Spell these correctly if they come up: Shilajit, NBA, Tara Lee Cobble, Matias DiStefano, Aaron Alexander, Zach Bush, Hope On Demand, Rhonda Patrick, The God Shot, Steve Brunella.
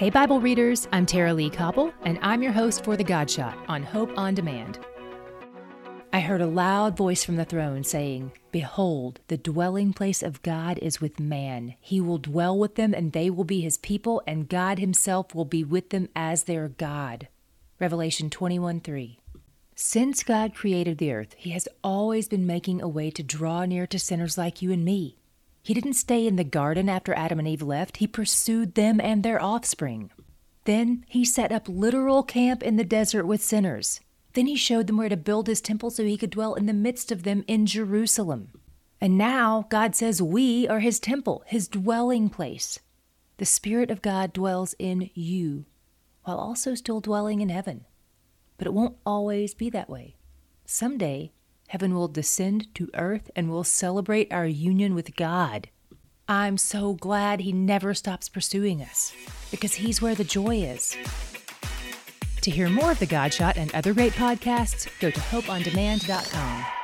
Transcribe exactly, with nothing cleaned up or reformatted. Hey Bible readers, I'm Tara Lee Cobble, and I'm your host for The God Shot on Hope On Demand. I heard a loud voice from the throne saying, "Behold, the dwelling place of God is with man. He will dwell with them, and they will be his people, and God himself will be with them as their God." Revelation twenty-one three. Since God created the earth, he has always been making a way to draw near to sinners like you and me. He didn't stay in the garden after Adam and Eve left. He pursued them and their offspring. Then he set up literal camp in the desert with sinners. Then he showed them where to build his temple so he could dwell in the midst of them in Jerusalem. And now God says we are his temple, his dwelling place. The Spirit of God dwells in you, while also still dwelling in heaven. But it won't always be that way. Someday, heaven will descend to earth and will celebrate our union with God. I'm so glad he never stops pursuing us, because he's where the joy is. To hear more of The God Shot and other great podcasts, go to hope on demand dot com.